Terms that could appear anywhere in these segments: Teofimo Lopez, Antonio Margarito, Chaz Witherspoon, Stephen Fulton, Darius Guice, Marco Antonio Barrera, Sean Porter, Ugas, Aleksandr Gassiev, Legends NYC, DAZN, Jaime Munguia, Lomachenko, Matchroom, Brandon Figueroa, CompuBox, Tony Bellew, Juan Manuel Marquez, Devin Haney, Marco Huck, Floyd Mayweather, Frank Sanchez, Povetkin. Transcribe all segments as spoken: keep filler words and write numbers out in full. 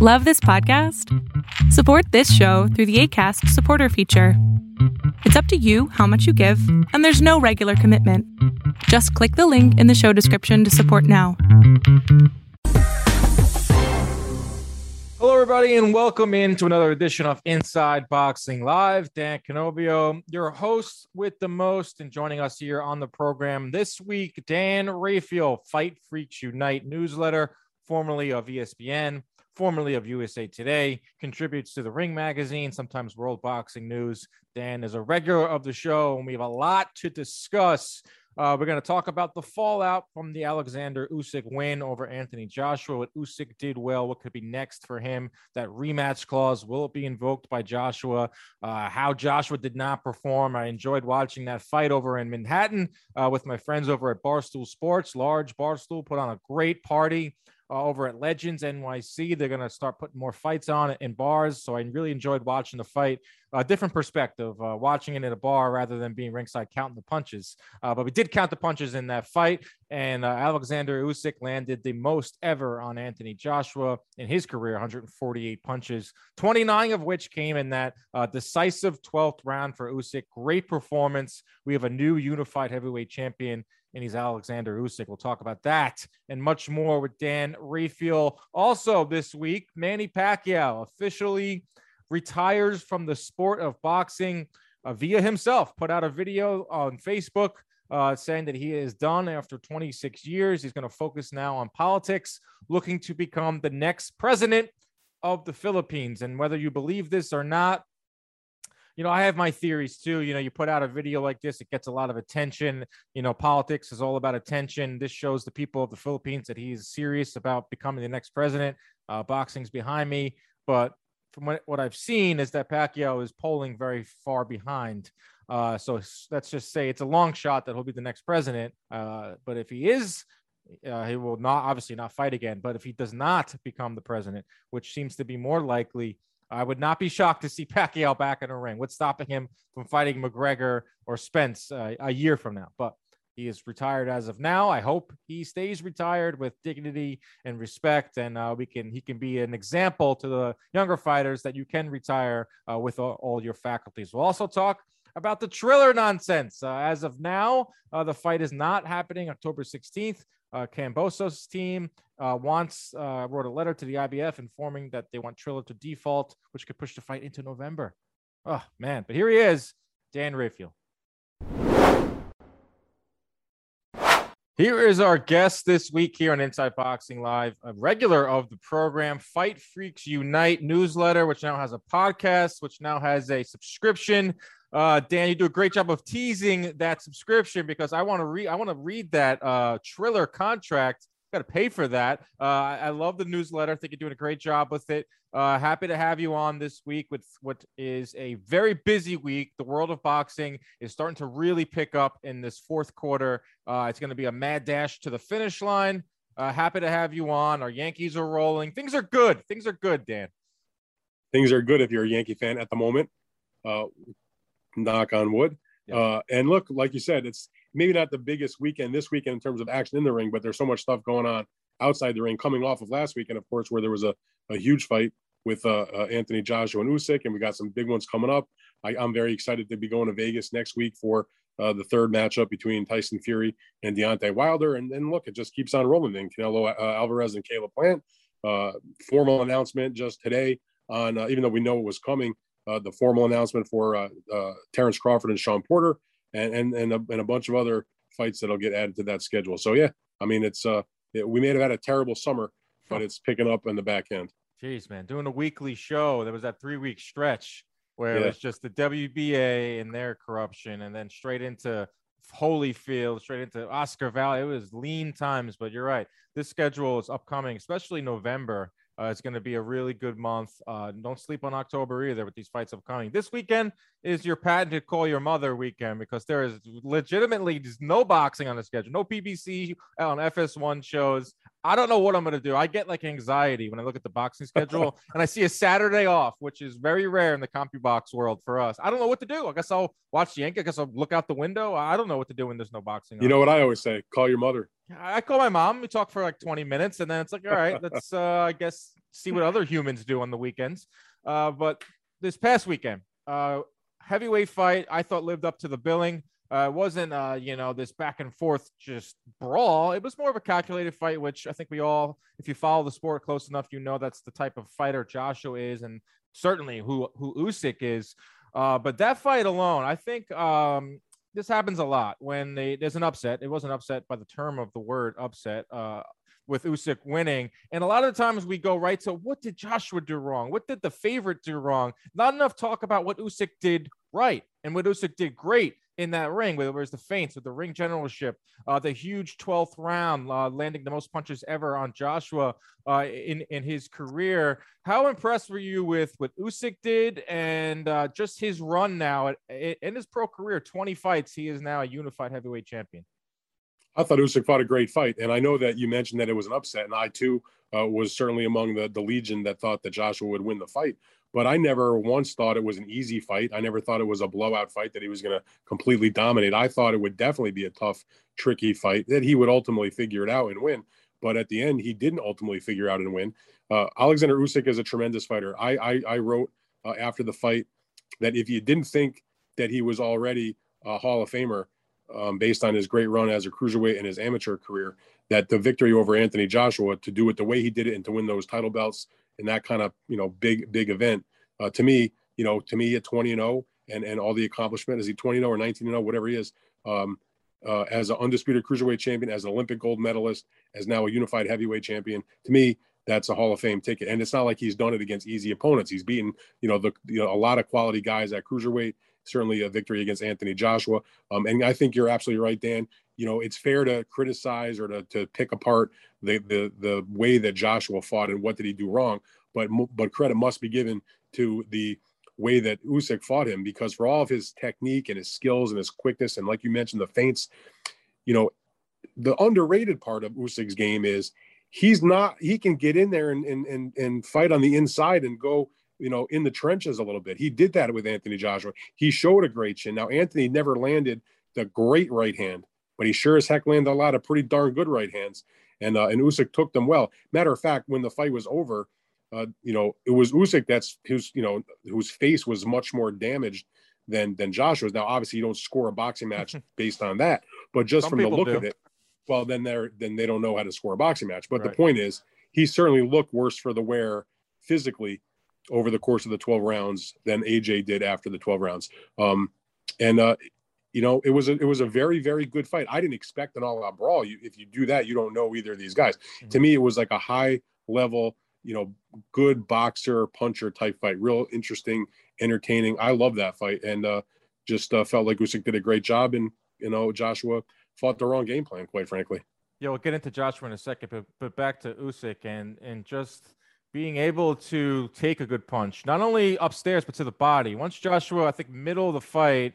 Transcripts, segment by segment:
Love this podcast? Support this show through the Acast supporter feature. It's up to you how much you give, and there's no regular commitment. Just click the link in the show description to support now. Hello, everybody, and welcome into another edition of Inside Boxing Live. Dan Canobio, your host with the most, and joining us here on the program this week, Dan Rafael, Fight Freaks Unite newsletter, formerly of E S P N, formerly of U S A Today, contributes to the Ring Magazine, sometimes World Boxing News. Dan is a regular of the show, and we have a lot to discuss. Uh, we're going to talk about the fallout from the Alexander Usyk win over Anthony Joshua, what Usyk did well, what could be next for him, that rematch clause, will it be invoked by Joshua, uh, how Joshua did not perform. I enjoyed watching that fight over in Manhattan uh, with my friends over at Barstool Sports. Large Barstool put on a great party uh, over at Legends N Y C. They're going to start putting more fights on in bars, so I really enjoyed watching the fight. A different perspective, uh, watching it at a bar rather than being ringside counting the punches. Uh, but we did count the punches in that fight, and uh, Alexander Usyk landed the most ever on Anthony Joshua in his career, one hundred forty-eight punches, twenty-nine of which came in that uh, decisive twelfth round for Usyk. Great performance. We have a new unified heavyweight champion, and he's Alexander Usyk. We'll talk about that and much more with Dan Rafael. Also this week, Manny Pacquiao officially retires from the sport of boxing uh, via himself, put out a video on Facebook uh, saying that he is done after twenty-six years. He's going to focus now on politics, looking to become the next president of the Philippines. And whether you believe this or not, you know, I have my theories too. You know, you put out a video like this, it gets a lot of attention. You know, politics is all about attention. This shows the people of the Philippines that he is serious about becoming the next president. Uh, boxing's behind me, but from what I've seen is that Pacquiao is polling very far behind. Uh, so let's just say it's a long shot that he'll be the next president. Uh, but if he is, uh, he will not obviously not fight again. But if he does not become the president, which seems to be more likely, I would not be shocked to see Pacquiao back in the ring. What's stopping him from fighting McGregor or Spence uh, a year from now? But he is retired as of now. I hope he stays retired with dignity and respect, and uh, we can he can be an example to the younger fighters that you can retire uh, with all, all your faculties. We'll also talk about the Triller nonsense. Uh, as of now, uh, the fight is not happening October sixteenth. Uh, Kambosos' team uh, wants uh, wrote a letter to the I B F informing that they want Triller to default, which could push the fight into November. Oh, man. But here he is, Dan Rafael. Here is our guest this week here on Inside Boxing Live, a regular of the program, Fight Freaks Unite newsletter, which now has a podcast, which now has a subscription. Uh, Dan, you do a great job of teasing that subscription because I want to read. I want to read that uh, Triller contract. Got to pay for that. Uh, I love the newsletter. I think you're doing a great job with it. Uh, happy to have you on this week with what is a very busy week. The world of boxing is starting to really pick up in this fourth quarter. Uh, it's going to be a mad dash to the finish line. Uh, happy to have you on. Our Yankees are rolling. Things are good. Things are good, Dan. Things are good if you're a Yankee fan at the moment. Uh, knock on wood. Yeah. Uh, and look, like you said, it's maybe not the biggest weekend this weekend in terms of action in the ring, but there's so much stuff going on outside the ring coming off of last weekend, of course, where there was a, a huge fight with uh, uh, Anthony Joshua and Usyk, and we got some big ones coming up. I, I'm very excited to be going to Vegas next week for uh, the third matchup between Tyson Fury and Deontay Wilder. And then, look, it just keeps on rolling. Then Canelo uh, Alvarez and Caleb Plant, uh, formal announcement just today on, uh, even though we know it was coming, uh, the formal announcement for uh, uh, Terrence Crawford and Sean Porter, and and and a, and a bunch of other fights that'll get added to that schedule. So, yeah, I mean, it's uh, it, we may have had a terrible summer, but it's picking up in the back end. Jeez, man, doing a weekly show. There was that three-week stretch where yeah. it was just the W B A and their corruption, and then straight into Holyfield, straight into Oscar Valley. It was lean times, but you're right. This schedule is upcoming, especially November. Uh, it's going to be a really good month. Uh, don't sleep on October either with these fights upcoming. This weekend is your patented Call Your Mother weekend because there is legitimately just no boxing on the schedule, no P B C on F S one shows. I don't know what I'm going to do. I get like anxiety when I look at the boxing schedule and I see a Saturday off, which is very rare in the CompuBox world for us. I don't know what to do. I guess I'll watch the Yankees. I guess I'll look out the window. I don't know what to do when there's no boxing on. You know what I always say? Call your mother. I call my mom. We talk for like twenty minutes, and then it's like, all right, let's, uh, I guess see what other humans do on the weekends. Uh, but this past weekend, uh, heavyweight fight, I thought lived up to the billing. Uh, it wasn't, uh, you know, this back and forth just brawl. It was more of a calculated fight, which I think we all, if you follow the sport close enough, you know that's the type of fighter Joshua is, and certainly who who Usyk is. Uh, but that fight alone, I think um, this happens a lot when they, there's an upset. It wasn't upset by the term of the word upset, uh, with Usyk winning. And a lot of the times we go right to what did Joshua do wrong? What did the favorite do wrong? Not enough talk about what Usyk did right and what Usyk did great in that ring, whether it was the feints with the ring generalship, uh, the huge twelfth round, uh, landing the most punches ever on Joshua uh, in, in his career. How impressed were you with what Usyk did and uh, just his run now in his pro career, twenty fights, he is now a unified heavyweight champion? I thought Usyk fought a great fight. And I know that you mentioned that it was an upset, and I too uh, was certainly among the, the legion that thought that Joshua would win the fight. But I never once thought it was an easy fight. I never thought it was a blowout fight that he was going to completely dominate. I thought it would definitely be a tough, tricky fight, that he would ultimately figure it out and win. But at the end, he didn't ultimately figure out and win. Uh, Alexander Usyk is a tremendous fighter. I, I, I wrote uh, after the fight that if you didn't think that he was already a Hall of Famer, Um, based on his great run as a cruiserweight and his amateur career, that the victory over Anthony Joshua, to do it the way he did it and to win those title belts in that kind of, you know, big, big event, uh, to me, you know, to me at twenty and oh and, and all the accomplishment, is he twenty and oh or nineteen and oh, whatever he is, um, uh, as an undisputed cruiserweight champion, as an Olympic gold medalist, as now a unified heavyweight champion, to me, that's a Hall of Fame ticket. And it's not like he's done it against easy opponents. He's beaten, you know, the, you know, a lot of quality guys at cruiserweight. Certainly a victory against Anthony Joshua. Um, and I think you're absolutely right, Dan. You know, it's fair to criticize or to, to pick apart the, the the way that Joshua fought and what did he do wrong. But but credit must be given to the way that Usyk fought him, because for all of his technique and his skills and his quickness, and like you mentioned, the feints, you know, the underrated part of Usyk's game is he's not, he can get in there and and and, and fight on the inside and go, you know, in the trenches a little bit. He did that with Anthony Joshua. He showed a great chin. Now, Anthony never landed the great right hand, but he sure as heck landed a lot of pretty darn good right hands. And uh, and Usyk took them well. Matter of fact, when the fight was over, uh, you know, it was Usyk that's whose, you know, whose face was much more damaged than than Joshua's. Now, obviously, you don't score a boxing match based on that, but just Some from the look do. of it, well, then they're then they don't know how to score a boxing match. But right. The point is, he certainly looked worse for the wear physically over the course of the twelve rounds than A J did after the twelve rounds. Um, and, uh, you know, it was a, it was a very, very good fight. I didn't expect an all-out brawl. You, if you do that, you don't know either of these guys. Mm-hmm. To me, it was like a high-level, you know, good boxer, puncher type fight. Real interesting, entertaining. I love that fight, and uh, just uh, felt like Usyk did a great job, and, you know, Joshua fought the wrong game plan, quite frankly. Yeah, we'll get into Joshua in a second, but, but back to Usyk and and just – being able to take a good punch, not only upstairs, but to the body. Once Joshua, I think middle of the fight,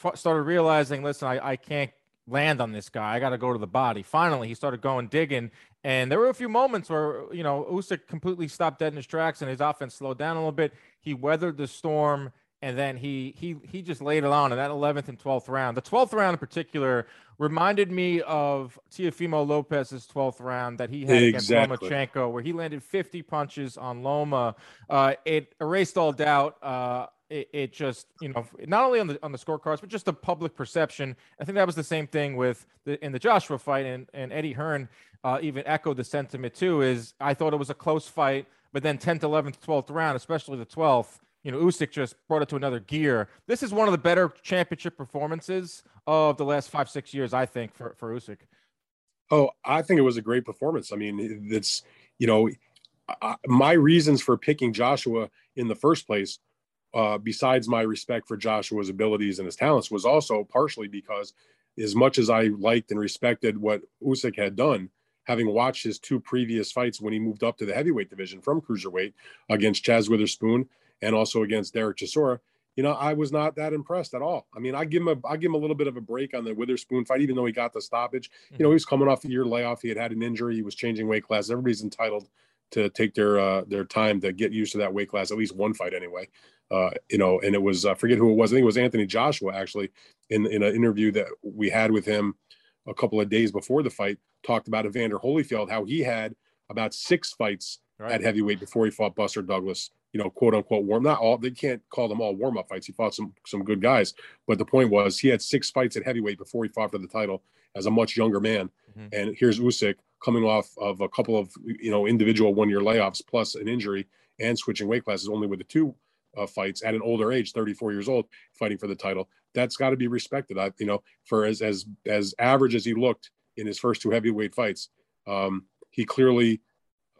f- started realizing, listen, I, I can't land on this guy. I got to go to the body. Finally, he started going digging. And there were a few moments where, you know, Usyk completely stopped dead in his tracks and his offense slowed down a little bit. He weathered the storm. And then he he he just laid it on in that eleventh and twelfth round. The twelfth round in particular reminded me of Teofimo Lopez's twelfth round that he had exactly. against Lomachenko, where he landed fifty punches on Loma. Uh, it erased all doubt. Uh, it, it just, you know, not only on the on the scorecards, but just the public perception. I think that was the same thing with the, in the Joshua fight, and, and Eddie Hearn uh, even echoed the sentiment too. Is I thought it was a close fight, but then tenth, eleventh, twelfth round, especially the twelfth. You know, Usyk just brought it to another gear. This is one of the better championship performances of the last five, six years, I think, for, for Usyk. Oh, I think it was a great performance. I mean, it's, you know, I, my reasons for picking Joshua in the first place, uh, besides my respect for Joshua's abilities and his talents, was also partially because as much as I liked and respected what Usyk had done, having watched his two previous fights when he moved up to the heavyweight division from cruiserweight against Chaz Witherspoon, and also against Derek Chisora, you know, I was not that impressed at all. I mean, I give him a, I give him a little bit of a break on the Witherspoon fight, even though he got the stoppage. Mm-hmm. You know, he was coming off a year layoff. He had had an injury. He was changing weight class. Everybody's entitled to take their uh, their time to get used to that weight class, at least one fight anyway. Uh, you know, and it was, I forget who it was. I think it was Anthony Joshua, actually, in, in an interview that we had with him a couple of days before the fight, talked about Evander Holyfield, how he had about six fights right. at heavyweight before he fought Buster Douglas, you know, quote unquote warm. Not all, they can't call them all warm up fights. He fought some, some good guys, but the point was he had six fights at heavyweight before he fought for the title as a much younger man. Mm-hmm. And here's Usyk coming off of a couple of, you know, individual one year layoffs plus an injury and switching weight classes only with the two uh, fights at an older age, thirty-four years old, fighting for the title. That's got to be respected. I, you know, for as, as, as average as he looked in his first two heavyweight fights, um, he clearly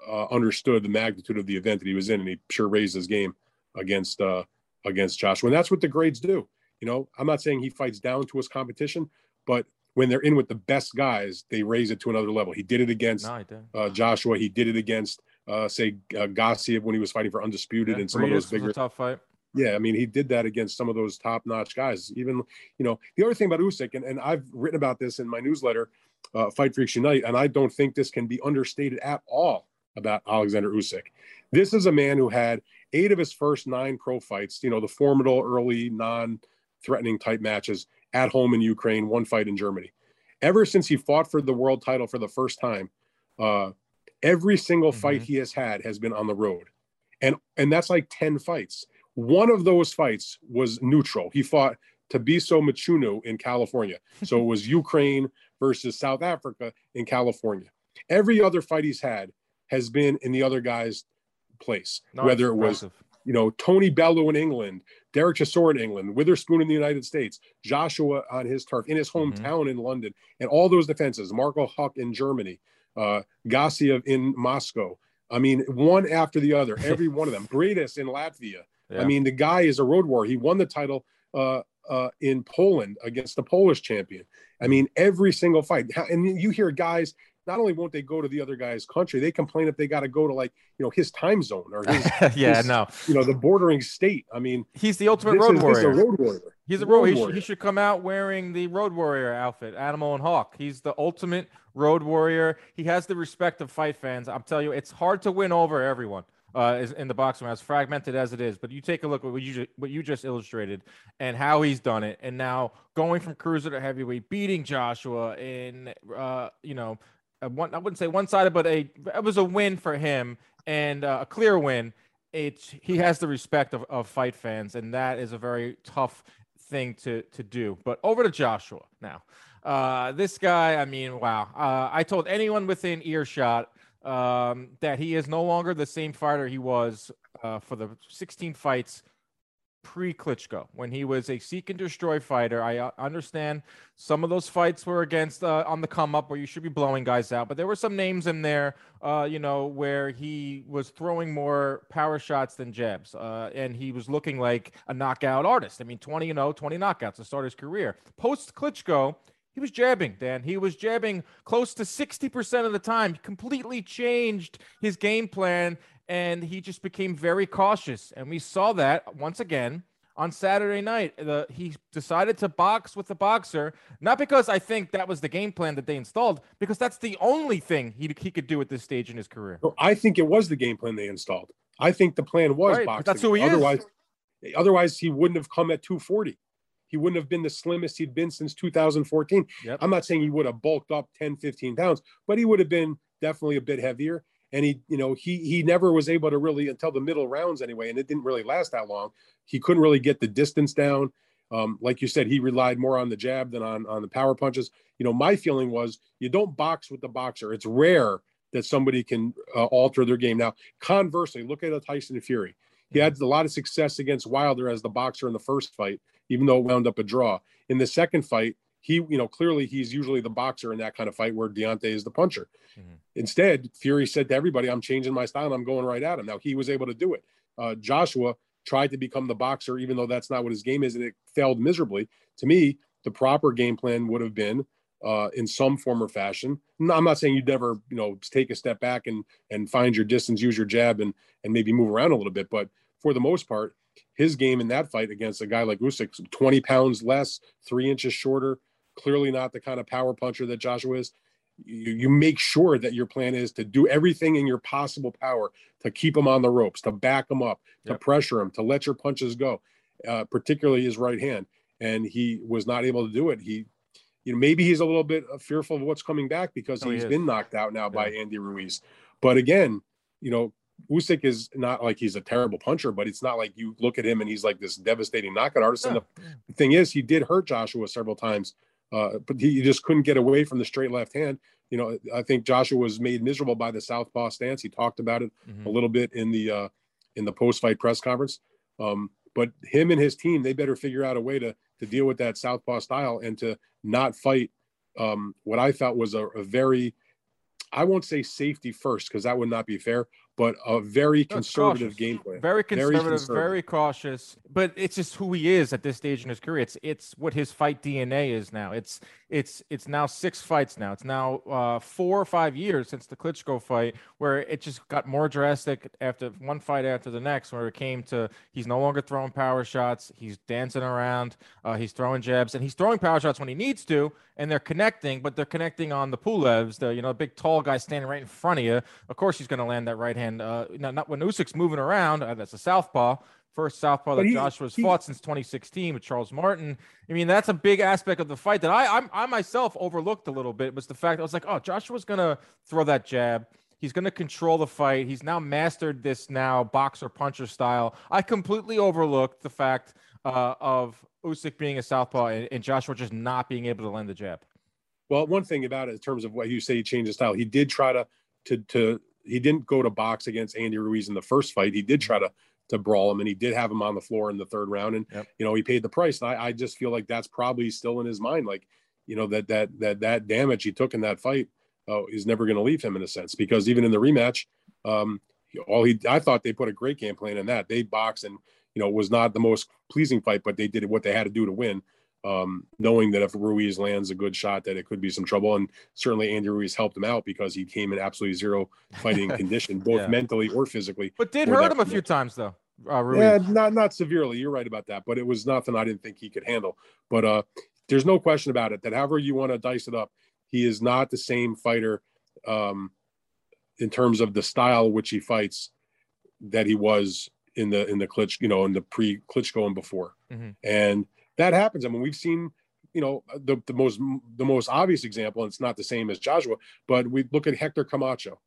uh, understood the magnitude of the event that he was in, and he sure raised his game against uh, against Joshua. And that's what the grades do. You know, I'm not saying he fights down to his competition, but when they're in with the best guys, they raise it to another level. He did it against no, uh, Joshua. He did it against, uh, say, uh, Gassiev when he was fighting for Undisputed, yeah, and some of those bigger tough fight. Yeah, I mean, he did that against some of those top-notch guys. Even, you know, the other thing about Usyk, and, and I've written about this in my newsletter, uh, Fight Freaks Unite, and I don't think this can be understated at all about Alexander Usyk. This is a man who had eight of his first nine pro fights, you know, the formidable, early, non-threatening type matches at home in Ukraine, one fight in Germany. Ever since he fought for the world title for the first time, uh, every single mm-hmm. fight he has had has been on the road. And, and that's like ten fights. One of those fights was neutral. He fought Tabiso Michunu in California. So it was Ukraine versus South Africa in California. Every other fight he's had has been in the other guy's place, Not whether it was, impressive. you know, Tony Bellew in England, Derek Chisora in England, Witherspoon in the United States, Joshua on his turf, in his hometown mm-hmm. in London, and all those defenses, Marco Huck in Germany, uh, Gassiev in Moscow. I mean, one after the other, every one of them. Greatest in Latvia. Yeah. I mean, the guy is a road warrior. He won the title uh, uh, in Poland against the Polish champion. I mean, every single fight. And you hear guys, not only won't they go to the other guy's country, they complain if they got to go to, like, you know, his time zone or his, yeah, his, no. you know, the bordering state. I mean, he's the ultimate road is, warrior. He's a road warrior. He's a road, road he, warrior. He should come out wearing the road warrior outfit, Animal and Hawk. He's the ultimate road warrior. He has the respect of fight fans. I'm telling you, it's hard to win over everyone. Uh, is in the boxing, as fragmented as it is. But you take a look at what you just, what you just illustrated and how he's done it. And now going from cruiser to heavyweight, beating Joshua in, uh, you know, a one, I wouldn't say one-sided, but a it was a win for him, and uh, a clear win. It's, he has the respect of, of fight fans, and that is a very tough thing to, to do. But over to Joshua now. Uh, this guy, I mean, wow. Uh, I told anyone within earshot um that he is no longer the same fighter he was uh for the sixteen fights pre-Klitschko, when he was a seek and destroy fighter. I uh, understand some of those fights were against uh, on the come up, where you should be blowing guys out, but there were some names in there uh you know where he was throwing more power shots than jabs, uh and he was looking like a knockout artist. I mean, twenty and oh, twenty knockouts to start his career. Post Klitschko, he was jabbing, Dan. He was jabbing close to sixty percent of the time. He completely changed his game plan, and he just became very cautious. And we saw that once again on Saturday night. The, he decided to box with the boxer, not because I think that was the game plan that they installed, because that's the only thing he, he could do at this stage in his career. Well, I think it was the game plan they installed. I think the plan was right, boxing. That's who he otherwise, is. Otherwise, he wouldn't have come at two forty. He wouldn't have been the slimmest he'd been since two thousand fourteen. Yep. I'm not saying he would have bulked up ten, fifteen pounds, but he would have been definitely a bit heavier. And he, you know, he, he never was able to really, until the middle rounds anyway, and it didn't really last that long. He couldn't really get the distance down. Um, like you said, he relied more on the jab than on, on the power punches. You know, my feeling was you don't box with the boxer. It's rare that somebody can uh, alter their game. Now, conversely, look at a Tyson Fury. He had a lot of success against Wilder as the boxer in the first fight, even though it wound up a draw. In the second fight, he, you know, clearly he's usually the boxer in that kind of fight where Deontay is the puncher. Mm-hmm. Instead, Fury said to everybody, I'm changing my style. And I'm going right at him. Now, he was able to do it. Uh, Joshua tried to become the boxer, even though that's not what his game is, and it failed miserably. To me, the proper game plan would have been, uh, in some form or fashion. No, I'm not saying you'd never, you know, take a step back and, and find your distance, use your jab, and, and maybe move around a little bit. But for the most part, his game in that fight against a guy like Usyk, twenty pounds less, three inches shorter, clearly not the kind of power puncher that Joshua is. You, you make sure that your plan is to do everything in your possible power to keep him on the ropes, to back him up, to yep. pressure him, to let your punches go, uh, particularly his right hand. And he was not able to do it. He, you know, maybe he's a little bit fearful of what's coming back because no, he's he been knocked out now yeah. by Andy Ruiz. But again, you know, Usyk is not like he's a terrible puncher, but it's not like you look at him and he's like this devastating knockout artist. And the yeah. thing is, he did hurt Joshua several times, uh, but he just couldn't get away from the straight left hand. You know, I think Joshua was made miserable by the southpaw stance. He talked about it mm-hmm. a little bit in the uh, in the post-fight press conference. Um, but him and his team, they better figure out a way to to deal with that southpaw style and to not fight um, what I thought was a, a very, I won't say safety first, because that would not be fair, but a very conservative game plan. Very conservative, very conservative, very cautious. But it's just who he is at this stage in his career. It's it's what his fight D N A is now. It's it's it's now six fights now. It's now uh, four or five years since the Klitschko fight, where it just got more drastic after one fight after the next, where it came to he's no longer throwing power shots. He's dancing around. Uh, he's throwing jabs, and he's throwing power shots when he needs to, and they're connecting, but they're connecting on the Pulevs, the you know big tall guy standing right in front of you. Of course, he's going to land that right hand. And uh, not, not when Usyk's moving around, uh, that's a southpaw, first southpaw that he, Joshua's he, fought since twenty sixteen with Charles Martin. I mean, that's a big aspect of the fight that I, I, I myself overlooked a little bit, was the fact that I was like, oh, Joshua's going to throw that jab. He's going to control the fight. He's now mastered this now boxer puncher style. I completely overlooked the fact uh, of Usyk being a southpaw and, and Joshua just not being able to land the jab. Well, one thing about it in terms of what you say, he changed his style. He did try to, to, to, He didn't go to box against Andy Ruiz in the first fight. He did try to to brawl him, and he did have him on the floor in the third round. And yep. you know, he paid the price. I, I just feel like that's probably still in his mind, like you know that that that that damage he took in that fight uh, is never going to leave him in a sense. Because even in the rematch, um, all he I thought they put a great game plan in that they boxed, and you know it was not the most pleasing fight, but they did what they had to do to win. Um, knowing that if Ruiz lands a good shot, that it could be some trouble. And certainly Andy Ruiz helped him out because he came in absolutely zero fighting condition, both yeah. mentally or physically. But did hurt him a few times though. Uh, Ruiz. Yeah, not, not severely. You're right about that, but it was nothing I didn't think he could handle. But uh, there's no question about it that however you want to dice it up, he is not the same fighter um, in terms of the style which he fights that he was in the, in the Klitsch, you know, in the pre Klitschko and before. Mm-hmm. And that happens. I mean, we've seen, you know, the, the most the most obvious example, and it's not the same as Joshua, but we look at Hector Camacho.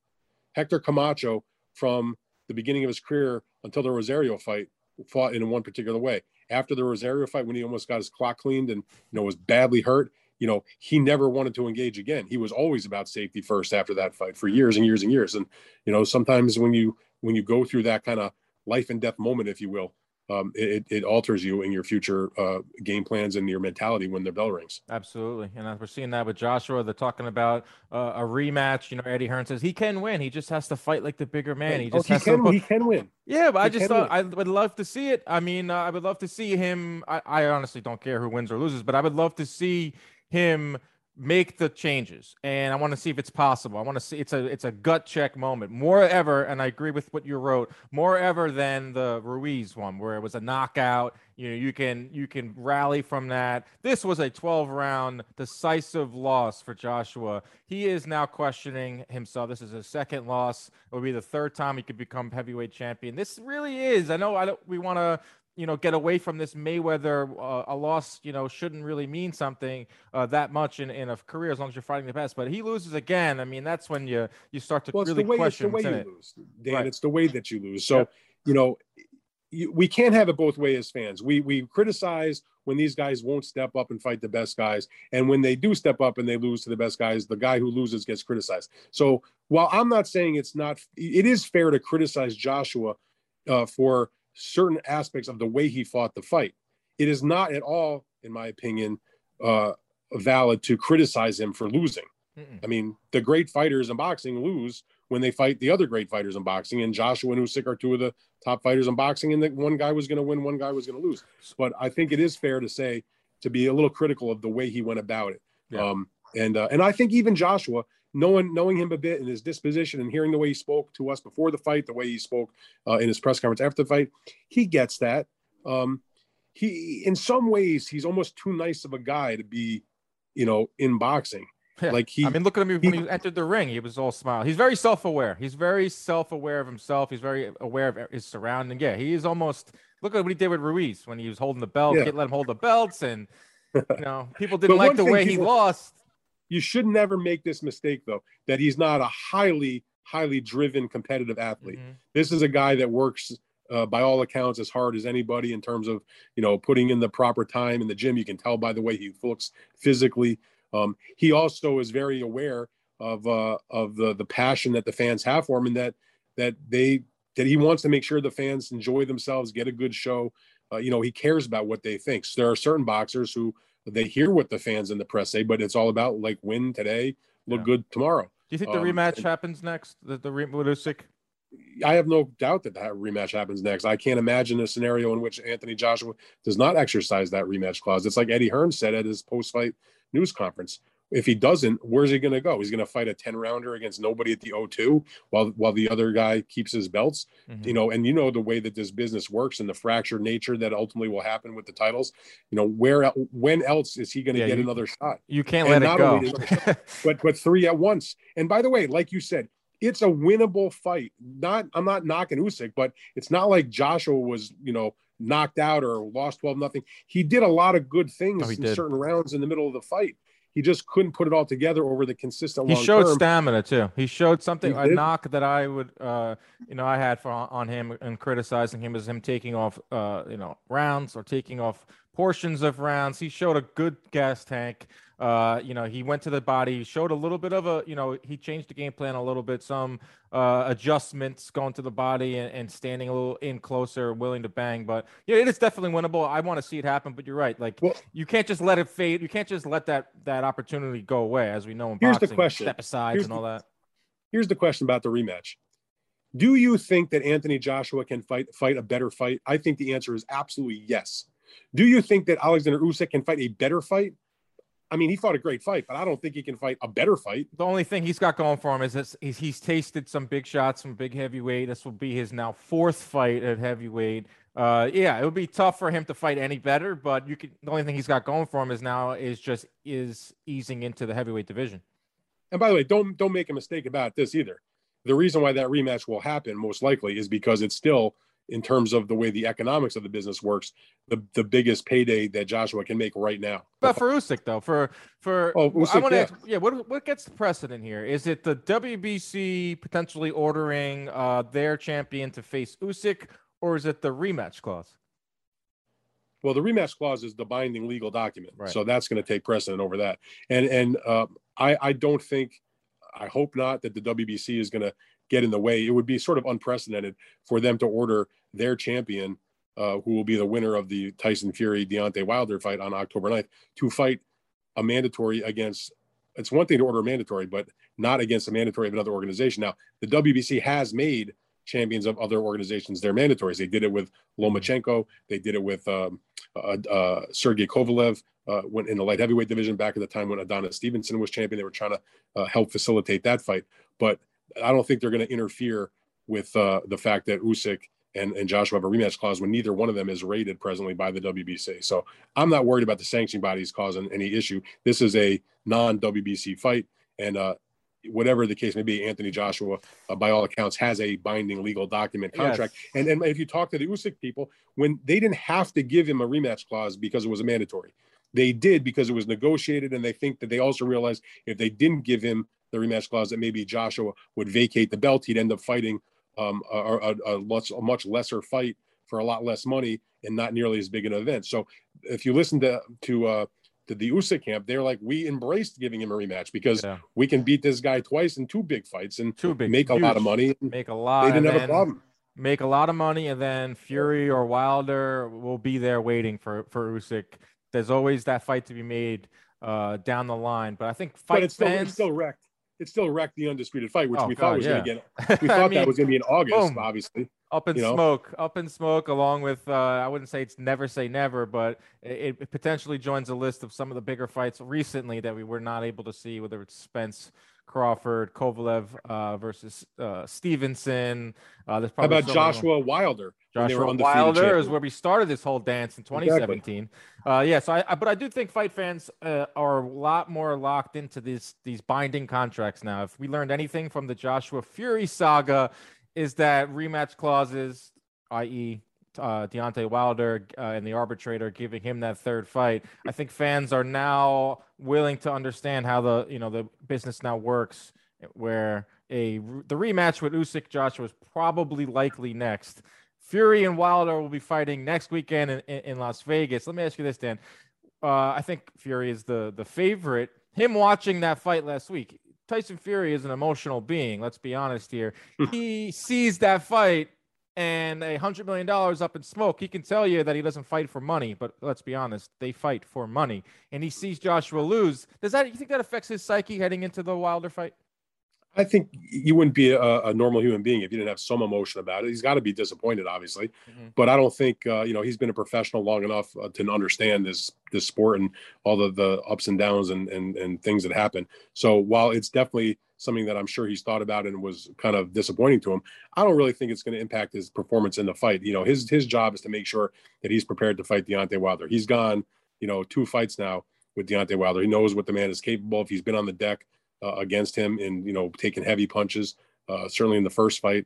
Hector Camacho, from the beginning of his career until the Rosario fight, fought in one particular way. After the Rosario fight, when he almost got his clock cleaned and, you know, was badly hurt, you know, he never wanted to engage again. He was always about safety first after that fight for years and years and years. And, you know, sometimes when you when you go through that kind of life and death moment, if you will, Um, it, it alters you in your future uh, game plans and your mentality when the bell rings. Absolutely. And we're seeing that with Joshua. They're talking about uh, a rematch. You know, Eddie Hearn says he can win. He just has to fight like the bigger man. He just oh, he has can, to. He can win. Yeah, but he I just thought win. I would love to see it. I mean, uh, I would love to see him. I, I honestly don't care who wins or loses, but I would love to see him make the changes, and I want to see if it's possible. I want to see it's a it's a gut check moment more ever, and I agree with what you wrote more ever than the Ruiz one where it was a knockout. You know, you can you can rally from that. This was a twelve round decisive loss for Joshua. He is now questioning himself. This is his second loss. It will be the third time he could become heavyweight champion. This really is. I know. I don't, we want to. you know, get away from this Mayweather, uh, a loss, you know, shouldn't really mean something uh, that much in, in a career as long as you're fighting the best. But he loses again. I mean, that's when you you start to well, really way, question it's the way you it. lose, Dan. Right. It's the way that you lose. So, yeah. you know, you, we can't have it both ways as fans. We we criticize when these guys won't step up and fight the best guys. And when they do step up and they lose to the best guys, the guy who loses gets criticized. So while I'm not saying it's not, it is fair to criticize Joshua uh, for certain aspects of the way he fought the fight. It is not at all, in my opinion, uh, valid to criticize him for losing. Mm-mm. I mean, the great fighters in boxing lose when they fight the other great fighters in boxing, and Joshua and Usyk are two of the top fighters in boxing, and that one guy was going to win, one guy was going to lose. But I think it is fair to say, to be a little critical of the way he went about it. Yeah. Um, and uh, and I think even Joshua, Knowing, knowing him a bit and his disposition and hearing the way he spoke to us before the fight, the way he spoke uh, in his press conference after the fight, he gets that. Um, he, in some ways, he's almost too nice of a guy to be, you know, in boxing. Yeah. Like he, I mean, look at him he, when he entered the ring. He was all smile. He's very self-aware. He's very self-aware of himself. He's very aware of his surrounding. Yeah, he is almost. Look at what he did with Ruiz when he was holding the belt. Yeah. He let him hold the belts, and you know, people didn't like the way he lost. You should never make this mistake, though, that he's not a highly highly driven, competitive athlete. Mm-hmm. This is a guy that works uh, by all accounts as hard as anybody in terms of, you know, putting in the proper time in the gym. You can tell by the way he looks physically. Um, he also is very aware of uh, of the the passion that the fans have for him, and that that they that he wants to make sure the fans enjoy themselves, get a good show. Uh, you know, he cares about what they think. So there are certain boxers who they hear what the fans and the press say, but it's all about like win today, look yeah. good tomorrow. Do you think the um, rematch and, happens next? The the re- with Usyk? I have no doubt that that rematch happens next. I can't imagine a scenario in which Anthony Joshua does not exercise that rematch clause. It's like Eddie Hearn said at his post-fight news conference. If he doesn't, where's he going to go? He's going to fight a ten rounder against nobody at the O two while, while the other guy keeps his belts, mm-hmm. you know, and you know, the way that this business works and the fractured nature that ultimately will happen with the titles, you know, where, when else is he going to yeah, get you, another shot? You can't and let it go, shot, but, but three at once. And by the way, like you said, it's a winnable fight. Not, I'm not knocking Usyk, but it's not like Joshua was, you know, knocked out or lost twelve nothing. He did a lot of good things oh, in did. certain rounds in the middle of the fight. He just couldn't put it all together over the consistent long term. He showed stamina, too. He showed something, he a knock that I would, uh, you know, I had for, on him and criticizing him as him taking off, uh, you know, rounds or taking off portions of rounds. He showed a good gas tank. Uh, you know, he went to the body, showed a little bit of a, you know, he changed the game plan a little bit, some uh, adjustments going to the body and, and standing a little in closer, willing to bang. But yeah, it is definitely winnable. I want to see it happen, but you're right. Like, well, you can't just let it fade. You can't just let that, that opportunity go away, as we know in here's boxing, the question. step asides and all that. Here's the question about the rematch. Do you think that Anthony Joshua can fight fight a better fight? I think the answer is absolutely yes. Do you think that Alexander Usyk can fight a better fight? I mean, he fought a great fight, but I don't think he can fight a better fight. The only thing he's got going for him is this, he's, he's tasted some big shots from big heavyweight. This will be his now fourth fight at heavyweight. Uh, yeah, it would be tough for him to fight any better, but you could, the only thing he's got going for him is now is just is easing into the heavyweight division. And by the way, don't don't make a mistake about this either. The reason why that rematch will happen most likely is because it's still, in terms of the way the economics of the business works, the, the biggest payday that Joshua can make right now. But for Usyk, though, for for oh, Usyk, I want to yeah. ask, yeah, what what gets the precedent here? Is it the W B C potentially ordering uh, their champion to face Usyk, or is it the rematch clause? Well, the rematch clause is the binding legal document, right. So that's going to take precedent over that. And and uh, I I don't think, I hope not, that the W B C is going to get in the way. It would be sort of unprecedented for them to order their champion, uh, who will be the winner of the Tyson Fury Deontay Wilder fight on October ninth, to fight a mandatory against. It's one thing to order a mandatory, but not against a mandatory of another organization. Now, the W B C has made champions of other organizations their mandatories. They did it with Lomachenko. They did it with um, uh, uh, Sergey Kovalev uh, when in the light heavyweight division back at the time when Adonis Stevenson was champion. They were trying to uh, help facilitate that fight, but I don't think they're going to interfere with uh, the fact that Usyk and, and Joshua have a rematch clause when neither one of them is rated presently by the W B C. So I'm not worried about the sanctioning bodies causing any issue. This is a non-W B C fight. And uh, whatever the case may be, Anthony Joshua, uh, by all accounts, has a binding legal document contract. Yes. And, and if you talk to the Usyk people, when they didn't have to give him a rematch clause because it was a mandatory. They did because it was negotiated, and they think that they also realized if they didn't give him the rematch clause that maybe Joshua would vacate the belt. He'd end up fighting um, a, a, a, much, a much lesser fight for a lot less money and not nearly as big an event. So if you listen to to, uh, to the Usyk camp, they're like, we embraced giving him a rematch because yeah. we can beat this guy twice in two big fights and two big, make huge. a lot of money. Make a lot. They didn't have a problem. Make a lot of money, and then Fury or Wilder will be there waiting for, for Usyk. There's always that fight to be made uh, down the line. But I think fight but it's fans... Still, it's still wrecked. It still wrecked the Undisputed Fight, which oh, we God, thought was yeah. going to get. We thought I mean, that was going to be in August, boom. obviously. Up in you know? smoke, up in smoke, along with uh, I wouldn't say it's never say never, but it, it potentially joins a list of some of the bigger fights recently that we were not able to see, whether it's Spence, Crawford, Kovalev uh, versus uh, Stevenson. Uh, there's probably How about so Joshua Wilder? Joshua Wilder is where we started this whole dance in twenty seventeen. Exactly. Uh, yeah, so I, I, but I do think fight fans uh, are a lot more locked into these these binding contracts now. If we learned anything from the Joshua Fury saga, is that rematch clauses, that is. Uh, Deontay Wilder uh, and the arbitrator giving him that third fight. I think fans are now willing to understand how the you know the business now works, where a the rematch with Usyk Joshua is probably likely next. Fury and Wilder will be fighting next weekend in, in, in Las Vegas. Let me ask you this, Dan. Uh, I think Fury is the the favorite. Him watching that fight last week, Tyson Fury is an emotional being. Let's be honest here. He sees that fight and a hundred million dollars up in smoke. He can tell you that he doesn't fight for money, but let's be honest, they fight for money. And he sees Joshua lose. Does that, you think that affects his psyche heading into the Wilder fight? I think you wouldn't be a, a normal human being if you didn't have some emotion about it. He's got to be disappointed, obviously, mm-hmm. but I don't think, uh, you know, he's been a professional long enough uh, to understand this, this sport and all the, the ups and downs and, and, and things that happen. So while it's definitely something that I'm sure he's thought about and was kind of disappointing to him, I don't really think it's going to impact his performance in the fight. You know, his, his job is to make sure that he's prepared to fight Deontay Wilder. He's gone, you know, two fights now with Deontay Wilder. He knows what the man is capable of. He's been on the deck Uh, against him and, you know, taking heavy punches, uh, certainly in the first fight.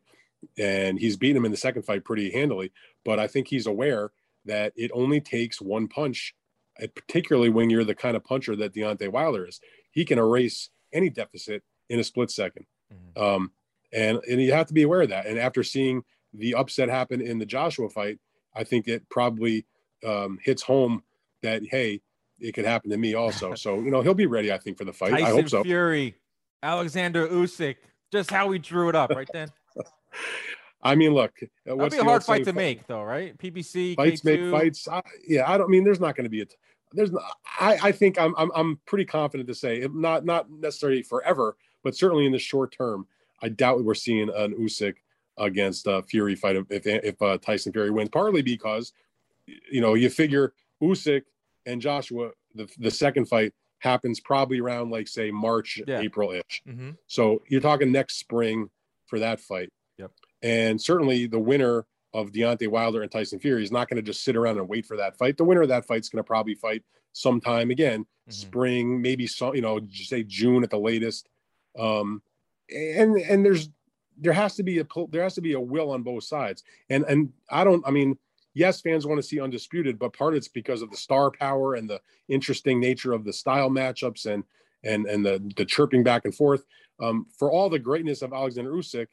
And he's beaten him in the second fight pretty handily. But I think he's aware that it only takes one punch, particularly when you're the kind of puncher that Deontay Wilder is. He can erase any deficit in a split second. Mm-hmm. Um, and, and you have to be aware of that. And after seeing the upset happen in the Joshua fight, I think it probably um, hits home that, hey, it could happen to me also. So, you know, he'll be ready, I think, for the fight. Tyson I hope so. Fury, Alexander Usyk, just how we drew it up, right, Dan? I mean, look. What's That'd be a hard fight to fight? make, though, right? P B C, Fights K two. Make fights. I, yeah, I don't I mean there's not going to be a – There's. Not, I, I think I'm, I'm I'm pretty confident to say, it, not, not necessarily forever, but certainly in the short term, I doubt we're seeing an Usyk against uh, Fury fight if, if uh, Tyson Fury wins, partly because, you know, you figure Usyk – and Joshua, the, the second fight happens probably around like, say, March, yeah. April-ish. Mm-hmm. So you're talking next spring for that fight. Yep. And certainly the winner of Deontay Wilder and Tyson Fury is not going to just sit around and wait for that fight. The winner of that fight's going to probably fight sometime again, mm-hmm. spring, maybe some, you know, say June at the latest. Um, and and there's there has to be a there has to be a will on both sides. And and I don't, I mean. Yes, fans want to see undisputed, but part of it's because of the star power and the interesting nature of the style matchups and and and the the chirping back and forth. Um, for all the greatness of Alexander Usyk,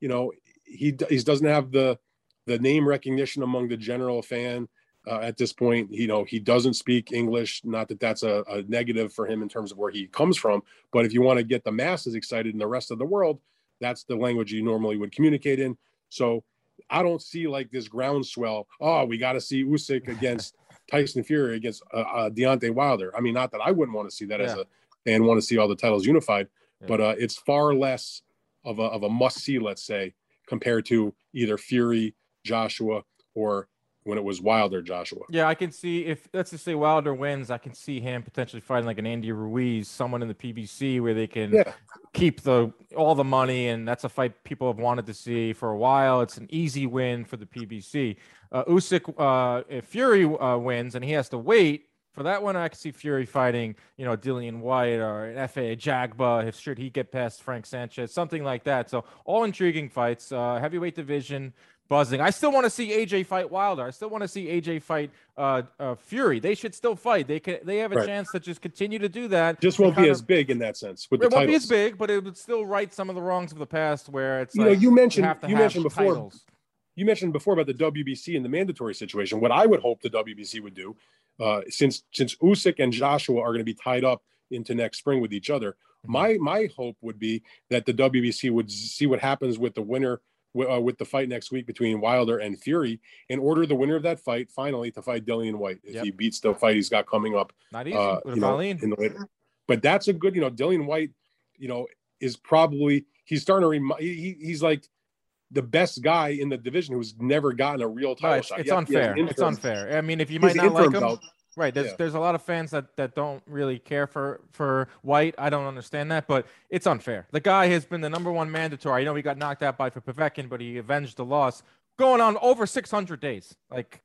you know, he he doesn't have the the name recognition among the general fan uh, at this point. You know, he doesn't speak English. Not that that's a, a negative for him in terms of where he comes from, but if you want to get the masses excited in the rest of the world, that's the language you normally would communicate in. So. I don't see like this groundswell. Oh, we got to see Usyk against Tyson Fury against uh, uh, Deontay Wilder. I mean, not that I wouldn't want to see that yeah. as a and want to see all the titles unified, yeah. but uh, it's far less of a of a must see, let's say, compared to either Fury, Joshua, or when it was Wilder, Joshua. Yeah, I can see if let's just say Wilder wins, I can see him potentially fighting like an Andy Ruiz, someone in the P B C where they can yeah. keep the all the money, and that's a fight people have wanted to see for a while. It's an easy win for the P B C. Uh, Usyk, uh, if Fury uh, wins and he has to wait for that one, I can see Fury fighting, you know, Dillian White or an F A Jagba if should he get past Frank Sanchez, something like that. So all intriguing fights, uh, heavyweight division. Buzzing. I still want to see A J fight Wilder. I still want to see A J fight uh, uh, Fury. They should still fight. They can. They have a right. chance to just continue to do that. Just won't be as of, big in that sense. With it the won't titles. be as big, but it would still right some of the wrongs of the past. Where it's you like, know you mentioned you, have to you have mentioned before titles. you mentioned before about the W B C and the mandatory situation. What I would hope the W B C would do, uh, since since Usyk and Joshua are going to be tied up into next spring with each other, my my hope would be that the W B C would see what happens with the winner. Uh, with the fight next week between Wilder and Fury and order the winner of that fight finally to fight Dillian White. If yep. he beats the fight he's got coming up. Not easy. Uh, you know, in the later. But that's a good, you know, Dillian White, you know, is probably, he's starting to remind, he, he's like the best guy in the division who's never gotten a real title right. shot. It's yet, unfair. It's unfair. I mean, if you might not like him. Belt. Right. There's yeah. there's a lot of fans that, that don't really care for, for White. I don't understand that, but it's unfair. The guy has been the number one mandatory. I know he got knocked out by for Povetkin, but he avenged the loss going on over six hundred days. Like,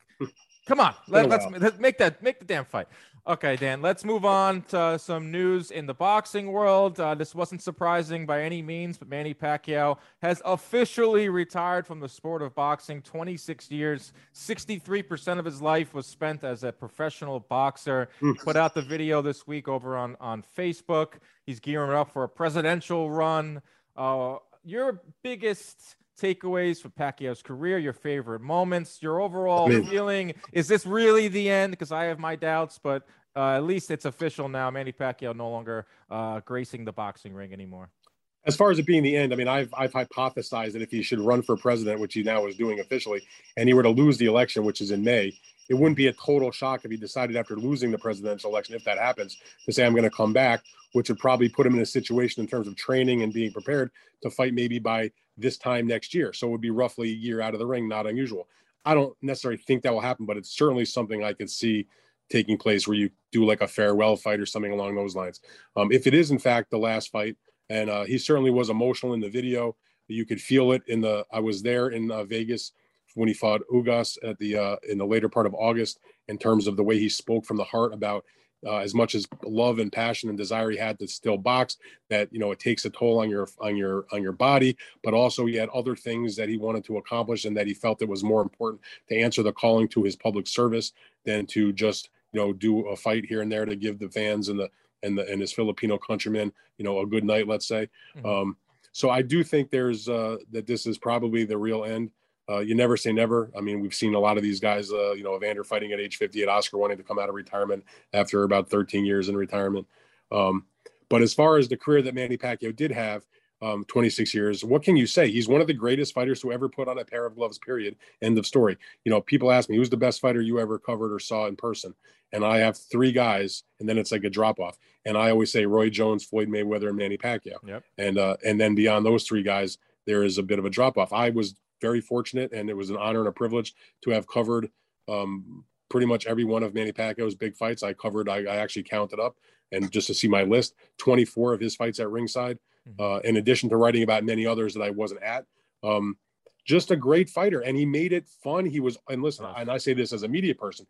come on, let, let's, let's make that make the damn fight. Okay, Dan, let's move on to some news in the boxing world. Uh, this wasn't surprising by any means, but Manny Pacquiao has officially retired from the sport of boxing. twenty-six years, sixty-three percent of his life was spent as a professional boxer. Oops. Put out the video this week over on, on Facebook. He's gearing up for a presidential run. Uh, your biggest takeaways for Pacquiao's career, your favorite moments, your overall I mean, feeling. Is this really the end? Because I have my doubts, but uh, at least it's official now. Manny Pacquiao no longer uh, gracing the boxing ring anymore. As far as it being the end, I mean, I've I've hypothesized that if he should run for president, which he now is doing officially, and he were to lose the election, which is in May, it wouldn't be a total shock if he decided after losing the presidential election, if that happens, to say, I'm going to come back, which would probably put him in a situation in terms of training and being prepared to fight maybe by this time next year. So it would be roughly a year out of the ring, not unusual. I don't necessarily think that will happen, but it's certainly something I could see taking place where you do like a farewell fight or something along those lines. Um, if it is, in fact, the last fight, and uh, he certainly was emotional in the video. You could feel it in the, I was there in uh, Vegas when he fought Ugas at the uh, in the later part of August, in terms of the way he spoke from the heart about uh, as much as love and passion and desire he had to still box, that, you know, it takes a toll on your on your on your body, but also he had other things that he wanted to accomplish and that he felt it was more important to answer the calling to his public service than to just, you know, do a fight here and there to give the fans and the and the and his Filipino countrymen, you know, a good night, let's say. Mm-hmm. Um, so I do think there's uh, that this is probably the real end. Uh, you never say never. I mean, we've seen a lot of these guys, uh, you know, Evander fighting at age fifty, at Oscar wanting to come out of retirement after about thirteen years in retirement. Um, but as far as the career that Manny Pacquiao did have, um, twenty-six years, what can you say? He's one of the greatest fighters who ever put on a pair of gloves, period. End of story. You know, people ask me, who's the best fighter you ever covered or saw in person? And I have three guys, and then it's like a drop-off. And I always say Roy Jones, Floyd Mayweather, and Manny Pacquiao. Yep. And, uh, and then beyond those three guys, there is a bit of a drop-off. I was very fortunate, and it was an honor and a privilege to have covered um, pretty much every one of Manny Pacquiao's big fights. I covered, I, I actually counted up, and just to see my list, twenty-four of his fights at ringside, uh, in addition to writing about many others that I wasn't at. Um, just a great fighter, and he made it fun. He was, and listen, and I say this as a media person,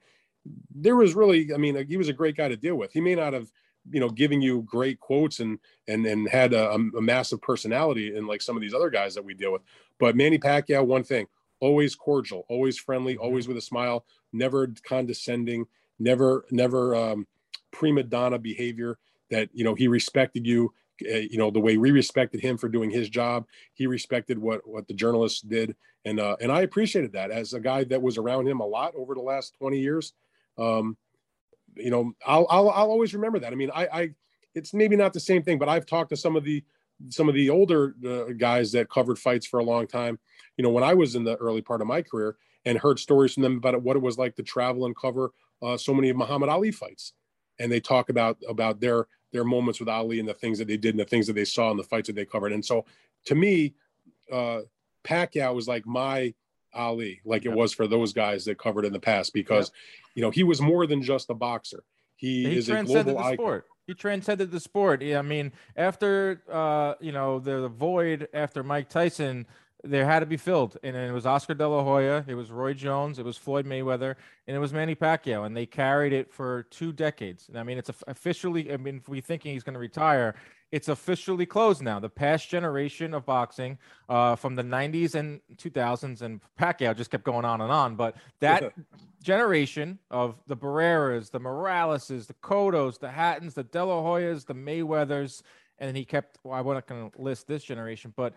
there was really, I mean, he was a great guy to deal with. He may not have, you know, giving you great quotes and and and had a, a massive personality and like some of these other guys that we deal with. But Manny Pacquiao, one thing, always cordial, always friendly, always with a smile, never condescending, never, never um, prima donna behavior. That, you know, he respected you, uh, you know, the way we respected him for doing his job. He respected what what the journalists did. And, uh, and I appreciated that as a guy that was around him a lot over the last twenty years. Um, you know, I'll, I'll, I'll always remember that. I mean, I, I, it's maybe not the same thing, but I've talked to some of the, some of the older uh, guys that covered fights for a long time, you know, when I was in the early part of my career, and heard stories from them about what it was like to travel and cover uh, so many of Muhammad Ali fights. And they talk about, about their, their moments with Ali and the things that they did and the things that they saw and the fights that they covered. And so to me, uh, Pacquiao was like my Ali, like it was for those guys that covered in the past, because, yep, you know, he was more than just a boxer. He, he is a global icon. Sport. He transcended the sport. Yeah, I mean, after, uh, you know, the void after Mike Tyson, there had to be filled. And it was Oscar De La Hoya. It was Roy Jones. It was Floyd Mayweather. And it was Manny Pacquiao. And they carried it for two decades. And I mean, it's officially, I mean, if we're thinking he's going to retire, it's officially closed now. The past generation of boxing uh, from the nineties and two thousands, and Pacquiao just kept going on and on. But that generation of the Barreras, the Moraleses, the Cottos, the Hattons, the De La Hoyas, the Mayweathers, and he kept, well, I'm not going to list this generation, but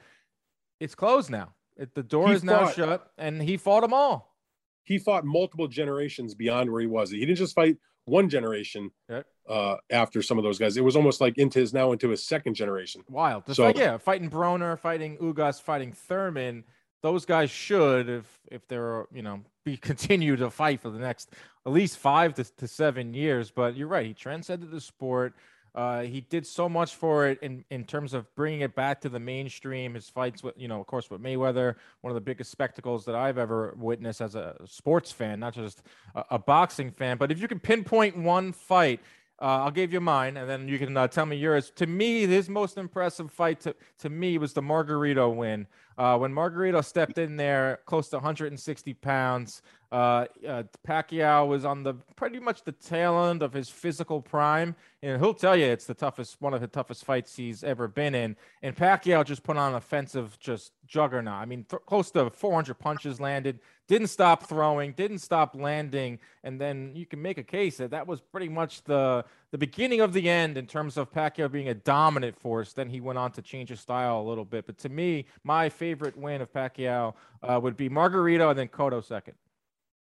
it's closed now. It, the door he is now fought, shut, and he fought them all. He fought multiple generations beyond where he was. He didn't just fight one generation, okay, uh, after some of those guys. It was almost like into his now into his second generation. Wild. So fight, yeah, fighting Broner, fighting Ugas, fighting Thurman. Those guys should, if if they're, you know, be continue to fight for the next at least five to, to seven years. But you're right. He transcended the sport. Uh, he did so much for it in, in terms of bringing it back to the mainstream. His fights with, you know, of course, with Mayweather, one of the biggest spectacles that I've ever witnessed as a sports fan, not just a, a boxing fan. But if you can pinpoint one fight, uh, I'll give you mine, and then you can uh, tell me yours. To me, his most impressive fight to, to me was the Margarito win. Uh, when Margarito stepped in there, close to one hundred sixty pounds, uh, uh, Pacquiao was on the pretty much the tail end of his physical prime, and he'll tell you it's the toughest, one of the toughest fights he's ever been in. And Pacquiao just put on an offensive, just juggernaut. I mean, th- close to four hundred punches landed, didn't stop throwing, didn't stop landing. And then you can make a case that that was pretty much the, the beginning of the end in terms of Pacquiao being a dominant force. Then he went on to change his style a little bit. But to me, my favorite win of Pacquiao uh, would be Margarito and then Cotto second.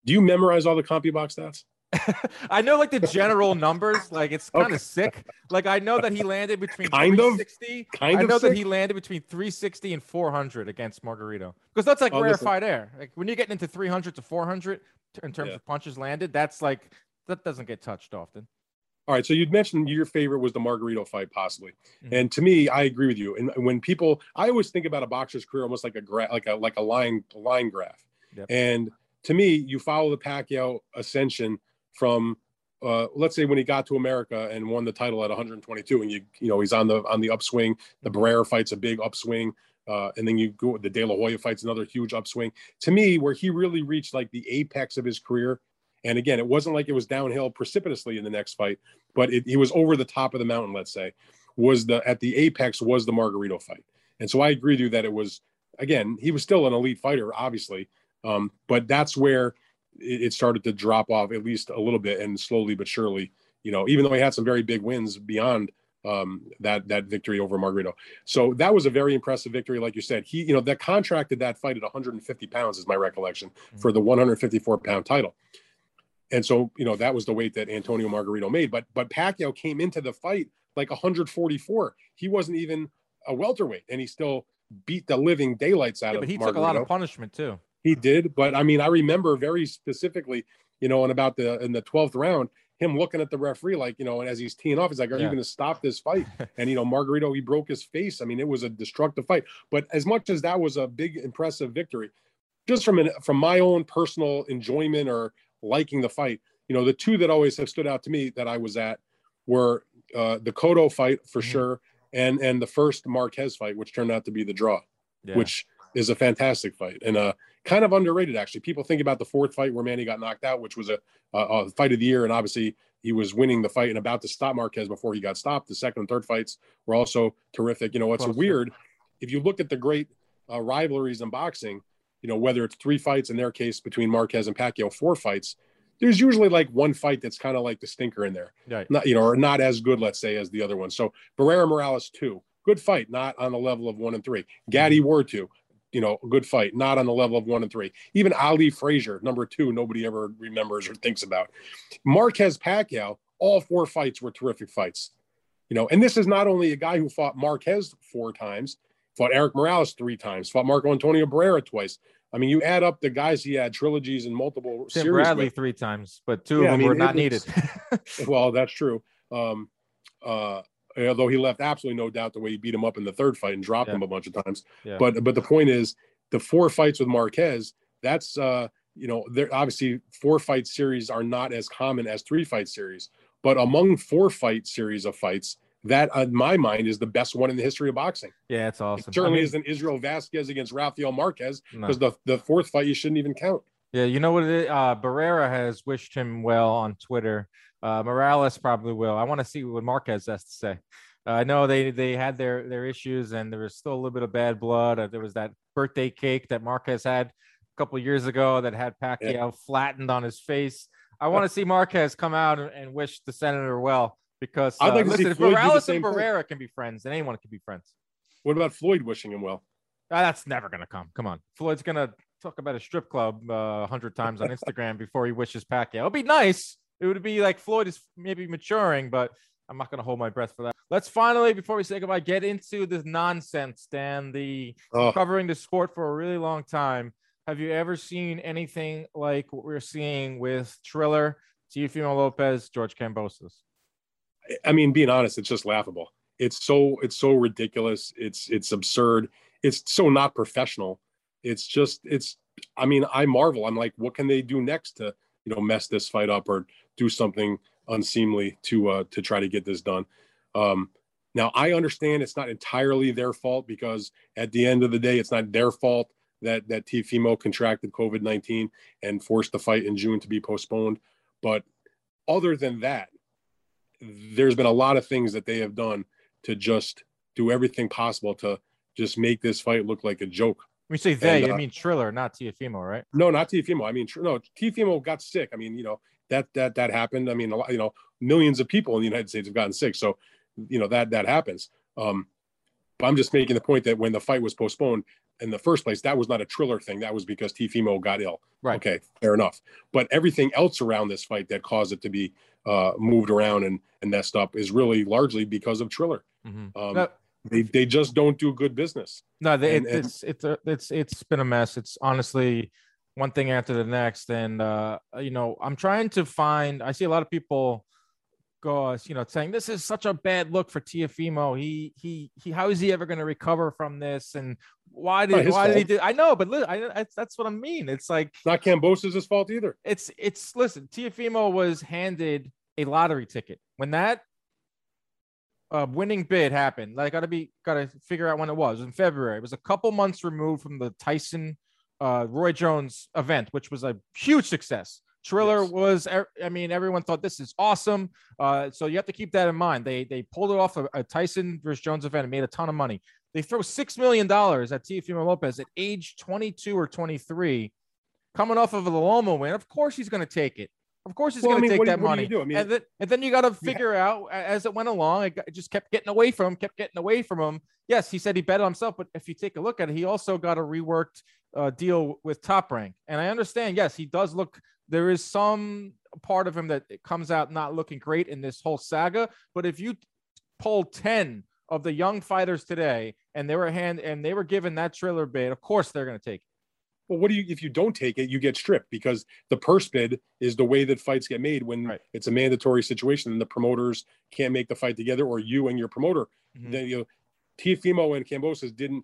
Do you memorize all the CompuBox stats? I know, like, the general numbers. Like, it's kind of okay. sick. Like, I know that he landed between kind three sixty. Of, kind I know of that sick. He landed between three sixty and four hundred against Margarito. Because that's, like, oh, rarefied air. Like, when you're getting into three hundred to four hundred in terms yeah. of punches landed, that's, like, that doesn't get touched often. All right, so you'd mentioned your favorite was the Margarito fight, possibly. Mm-hmm. And to me, I agree with you. And when people – I always think about a boxer's career almost like a gra- like a like a line, line graph. Yep. And to me, you follow the Pacquiao ascension – from uh, let's say when he got to America and won the title at one twenty-two, and you you know he's on the on the upswing. The Barrera fight's a big upswing, uh, and then you go the De La Hoya fight's another huge upswing. To me, where he really reached like the apex of his career, and again, it wasn't like it was downhill precipitously in the next fight, but it, he was over the top of the mountain. Let's say was the at the apex was the Margarito fight, and so I agree with you that it was again he was still an elite fighter, obviously, um, but that's where it started to drop off at least a little bit, and slowly but surely, you know, even though he had some very big wins beyond um, that, that victory over Margarito. So that was a very impressive victory. Like you said, he, you know, that contracted that fight at one fifty pounds is my recollection mm-hmm. for the one fifty-four pound title. And so, you know, that was the weight that Antonio Margarito made, but, but Pacquiao came into the fight like one forty-four. He wasn't even a welterweight, and he still beat the living daylights out yeah, of Margarito. But he Margarito. took a lot of punishment too. He did, but I mean, I remember very specifically, you know, in about the in the twelfth round, him looking at the referee, like, you know, and as he's teeing off, he's like, "Are yeah. you going to stop this fight?" And you know, Margarito, he broke his face. I mean, it was a destructive fight. But as much as that was a big, impressive victory, just from an, from my own personal enjoyment or liking the fight, you know, the two that always have stood out to me that I was at were uh, the Cotto fight for mm-hmm. sure, and and the first Marquez fight, which turned out to be the draw, yeah. which is a fantastic fight and uh kind of underrated actually. People think about the fourth fight where Manny got knocked out, which was a, a, a fight of the year, and obviously he was winning the fight and about to stop Marquez before he got stopped. The second and third fights were also terrific. You know, it's weird if you look at the great uh, rivalries in boxing. You know, whether it's three fights in their case between Marquez and Pacquiao, four fights. There's usually like one fight that's kind of like the stinker in there, right. not you know, or not as good, let's say, as the other one. So Barrera Morales two, good fight, not on the level of one and three. Gaddy Ward two. You know, good fight, not on the level of one and three. Even Ali Frazier, number two, nobody ever remembers or thinks about. Marquez Pacquiao, all four fights were terrific fights. You know, and this is not only a guy who fought Marquez four times, fought Eric Morales three times, fought Marco Antonio Barrera twice. I mean, you add up the guys he had trilogies and multiple Tim series Bradley with. three times, but two yeah, of them I mean, were not was, needed. Well, that's true. Um, uh, although he left absolutely no doubt the way he beat him up in the third fight and dropped yeah. him a bunch of times. Yeah. But but the point is, the four fights with Marquez, that's, uh, you know, they're obviously four-fight series are not as common as three-fight series. But among four-fight series of fights, that, in my mind, is the best one in the history of boxing. Yeah, it's awesome. It certainly I mean, isn't Israel Vasquez against Rafael Marquez, because no. the, the fourth fight you shouldn't even count. Yeah, you know what it is? Uh, Barrera has wished him well on Twitter. Uh, Morales probably will. I want to see what Marquez has to say. Uh, I know they they had their their issues, and there was still a little bit of bad blood. Uh, there was that birthday cake that Marquez had a couple of years ago that had Pacquiao yeah. flattened on his face. I want to see Marquez come out and, and wish the senator well, because uh, I'd like listen, to see if Morales and Barrera thing. can be friends, then anyone can be friends. What about Floyd wishing him well? Uh, that's never going to come. Come on. Floyd's going to talk about a strip club a uh, hundred times on Instagram before he wishes Pacquiao. It'll be nice. It would be like Floyd is maybe maturing, but I'm not going to hold my breath for that. Let's finally, before we say goodbye, get into this nonsense, Dan. The oh. covering the sport for a really long time. Have you ever seen anything like what we're seeing with Triller, Teofimo Lopez, George Kambosos? I mean, being honest, it's just laughable. It's so it's so ridiculous. It's it's absurd. It's so not professional. It's just it's. I mean, I marvel. I'm like, what can they do next to you know mess this fight up or do something unseemly to uh to try to get this done. Um now I understand it's not entirely their fault, because at the end of the day it's not their fault that that Teofimo contracted COVID nineteen and forced the fight in June to be postponed. But other than that, there's been a lot of things that they have done to just do everything possible to just make this fight look like a joke When you say they, and, uh, I mean Triller, not Teofimo, right? No, not Teofimo. I mean, no, Teofimo got sick. I mean, you know, that that that happened. I mean, a lot, you know, millions of people in the United States have gotten sick. So, you know, that that happens. Um, but I'm just making the point that when the fight was postponed in the first place, that was not a Triller thing. That was because Teofimo got ill. Right. Okay, fair enough. But everything else around this fight that caused it to be uh, moved around and, and messed up is really largely because of Triller. Mm-hmm. Um, no. They they just don't do good business. No, they, and, and, it's it's it's it's been a mess. It's honestly one thing after the next, and uh, you know, I'm trying to find. I see a lot of people go, you know, saying this is such a bad look for Teofimo. He he he. How is he ever going to recover from this? And why did why fault. did he do? I know, but listen, I, I, that's what I mean. It's like it's not Kambosos' fault either. It's it's listen. Teofimo was handed a lottery ticket when that. Uh, winning bid happened. Like, gotta be, gotta figure out when it was. It was in February. It was a couple months removed from the Tyson, uh, Roy Jones event, which was a huge success. Triller yes. was, I mean, everyone thought this is awesome. Uh, so you have to keep that in mind. They they pulled it off a, a Tyson versus Jones event and made a ton of money. They throw six million dollars at Teofimo Lopez at age twenty-two or twenty-three, coming off of a Loma win. Of course, he's going to take it. Of course, he's well, going mean, to take that you, money. I mean, and, then, and then you got to figure yeah. out as it went along. It, got, it just kept getting away from him, kept getting away from him. Yes, he said he bet on himself. But if you take a look at it, he also got a reworked uh, deal with Top Rank. And I understand, yes, he does look. There is some part of him that comes out not looking great in this whole saga. But if you poll ten of the young fighters today and they were hand and they were given that Triller bid, of course, they're going to take it. Well, what do you, if you don't take it, you get stripped because the purse bid is the way that fights get made when right. it's a mandatory situation and the promoters can't make the fight together or you and your promoter. Mm-hmm. Then, you know, Teofimo and Kambosos didn't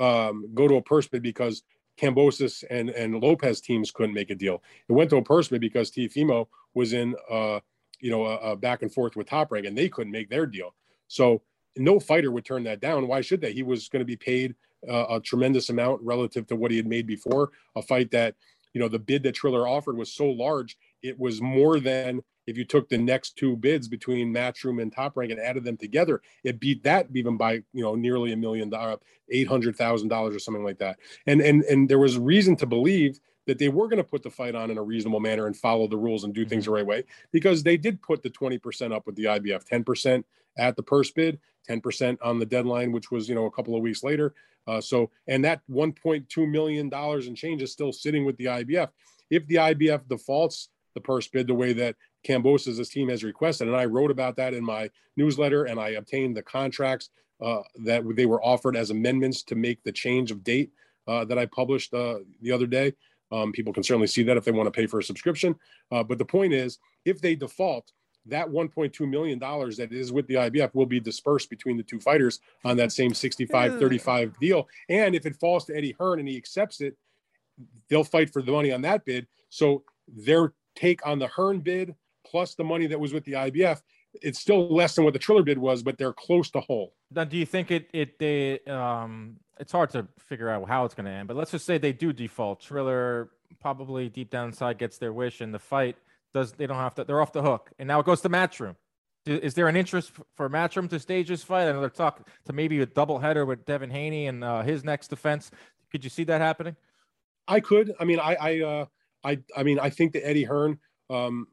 um, go to a purse bid because Kambosos and, and Lopez teams couldn't make a deal. It went to a purse bid because Teofimo was in, uh, you know, a, a back and forth with Top Rank and they couldn't make their deal. So no fighter would turn that down. Why should they? He was going to be paid Uh, a tremendous amount relative to what he had made before, a fight that, you know, the bid that Triller offered was so large, it was more than if you took the next two bids between Matchroom and Top Rank and added them together, it beat that even by, you know, nearly a million dollars, eight hundred thousand dollars or something like that. And, and, and there was reason to believe that they were going to put the fight on in a reasonable manner and follow the rules and do things the right way, because they did put the twenty percent up with the I B F, ten percent at the purse bid, ten percent on the deadline, which was, you know, a couple of weeks later. Uh, so, and that one point two million dollars in change is still sitting with the I B F. If the I B F defaults the purse bid the way that Kambosos' team has requested, and I wrote about that in my newsletter, and I obtained the contracts uh, that they were offered as amendments to make the change of date uh, that I published uh, the other day. Um, people can certainly see that if they want to pay for a subscription. Uh, but the point is, if they default, that one point two million dollars that is with the I B F will be dispersed between the two fighters on that same sixty-five thirty-five deal. And if it falls to Eddie Hearn and he accepts it, they'll fight for the money on that bid. So their take on the Hearn bid plus the money that was with the I B F, it's still less than what the Triller bid was, but they're close to whole. Now, do you think it, it, they, um, it's hard to figure out how it's going to end, but let's just say they do default. Triller probably deep down inside gets their wish and the fight does, they don't have to, they're off the hook. And now it goes to Matchroom. Is there an interest for Matchroom to stage this fight? I know they're talking to maybe a double header with Devin Haney and uh, his next defense. Could you see that happening? I could. I mean, I, I, uh, I, I mean, I think that Eddie Hearn, um,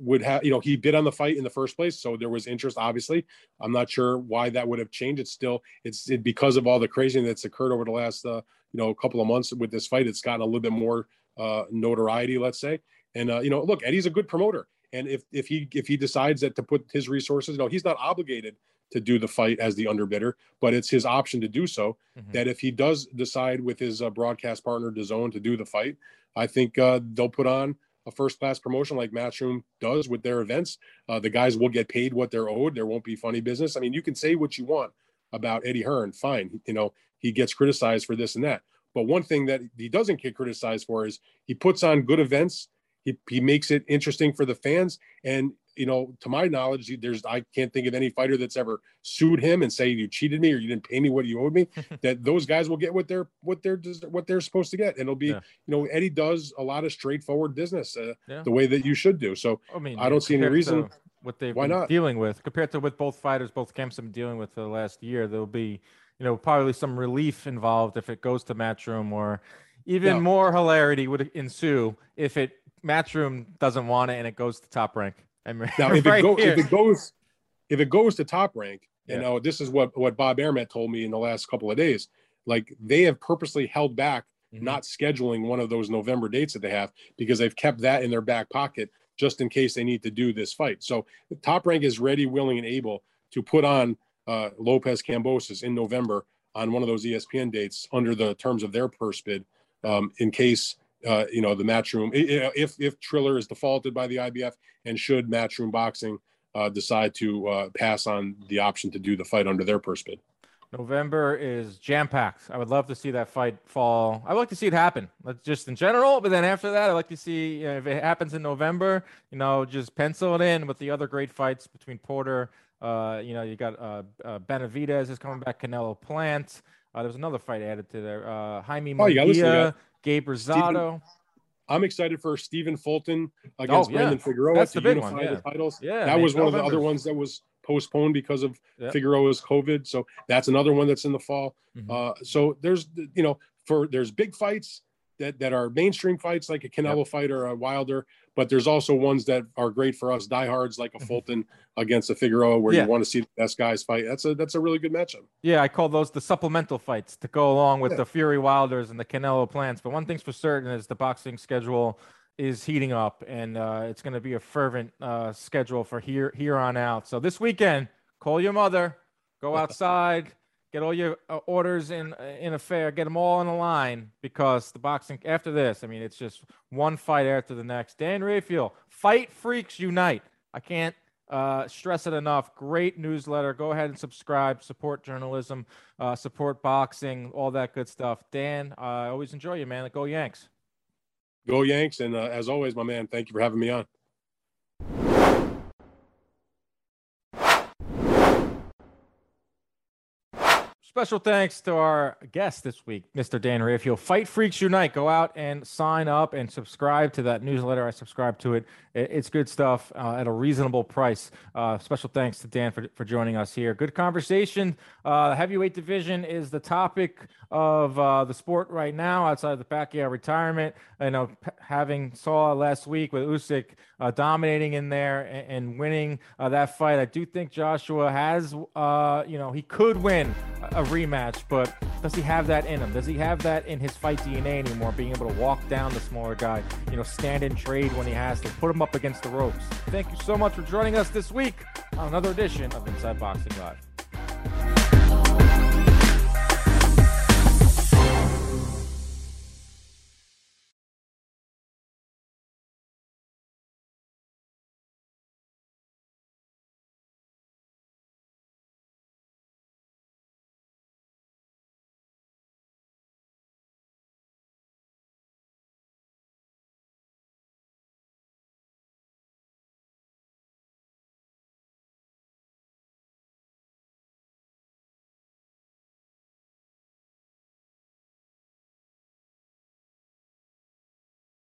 would have, you know, he bid on the fight in the first place. So there was interest, obviously. I'm not sure why that would have changed. It's still, it's it, because of all the craziness that's occurred over the last, uh, you know, couple of months with this fight, it's gotten a little bit more uh, notoriety, let's say. And, uh, you know, look, Eddie's a good promoter. And if, if he, if he decides that to put his resources, you know, he's not obligated to do the fight as the underbidder, but it's his option to do so. Mm-hmm. That if he does decide with his uh, broadcast partner DAZN to do the fight, I think uh, they'll put on a first-class promotion like Matchroom does with their events. Uh, the guys will get paid what they're owed. There won't be funny business. I mean, you can say what you want about Eddie Hearn. Fine. You know, he gets criticized for this and that. But one thing that he doesn't get criticized for is he puts on good events. He, he makes it interesting for the fans. And, you know, to my knowledge, there's, I can't think of any fighter that's ever sued him and say, you cheated me or you didn't pay me what you owed me, that those guys will get what they're, what they're, what they're supposed to get. And it'll be, yeah. you know, Eddie does a lot of straightforward business uh, yeah. the way that you should do. So I mean, I don't see any reason what they've why been not dealing with compared to what both fighters, both camps have been dealing with for the last year. There'll be, you you know, probably some relief involved if it goes to Matchroom, or even yeah. more hilarity would ensue if it Matchroom doesn't want it and it goes to Top Rank. And now, if, right it go, if it goes, if it goes to Top Rank, you yeah. know, this is what what Bob Airmet told me in the last couple of days. Like, they have purposely held back mm-hmm. not scheduling one of those November dates that they have, because they've kept that in their back pocket just in case they need to do this fight. So Top Rank is ready, willing, and able to put on uh, Lopez Kambosos in November on one of those E S P N dates under the terms of their purse bid, um, in case uh, you know the Matchroom, if if Triller is defaulted by the I B F, and should Matchroom Boxing uh, decide to uh, pass on the option to do the fight under their purse bid. November is jam-packed. I would love to see that fight fall. I'd like to see it happen, just in general. But then after that, I'd like to see, you know, if it happens in November, you know, just pencil it in with the other great fights between Porter. Uh, you know, you got uh, uh, Benavidez is coming back, Canelo Plant. Uh, there's another fight added to there. Uh, Jaime oh, Munguia, yeah, Gabe Rosado. Steven, I'm excited for Stephen Fulton against oh, yeah. Brandon Figueroa. That's to the big unify one. Yeah. The titles. Yeah, that was one November. of the other ones that was postponed because of yep. Figueroa's COVID. So that's another one that's in the fall. Mm-hmm. Uh, so there's, you know, for there's big fights that, that are mainstream fights like a Canelo yep. fight or a Wilder, but there's also ones that are great for us diehards like a Fulton against a Figueroa, where yeah. you want to see the best guys fight. That's a, that's a really good matchup. Yeah. I call those the supplemental fights to go along with yeah. the Fury Wilders and the Canelo Plants. But one thing's for certain is the boxing schedule is heating up, and uh, it's going to be a fervent uh, schedule for here here on out. So this weekend, call your mother, go outside, get all your uh, orders in in a fair, get them all in a line, because the boxing after this, I mean, it's just one fight after the next. Dan Rafael, Fight Freaks Unite. I can't uh, stress it enough. Great newsletter. Go ahead and subscribe. Support journalism. Uh, support boxing. All that good stuff. Dan, I uh, always enjoy you, man. Go Yanks. Go Yanks, and uh, as always, my man, thank you for having me on. Special thanks to our guest this week, Mister Dan Rafael. Fight Freaks Unite. Go out and sign up and subscribe to that newsletter. I subscribe to it. It's good stuff uh, at a reasonable price. Uh, special thanks to Dan for, for joining us here. Good conversation. Uh, heavyweight division is the topic of uh, the sport right now outside of the Pacquiao retirement. You know, p- having saw last week with Usyk uh, dominating in there and, and winning uh, that fight, I do think Joshua has, uh, you know, he could win a rematch, but does he have that in him? Does he have that in his fight D N A anymore, being able to walk down the smaller guy, you know, stand in trade when he has to, put him up against the ropes? Thank you so much for joining us this week on another edition of Inside Boxing Live.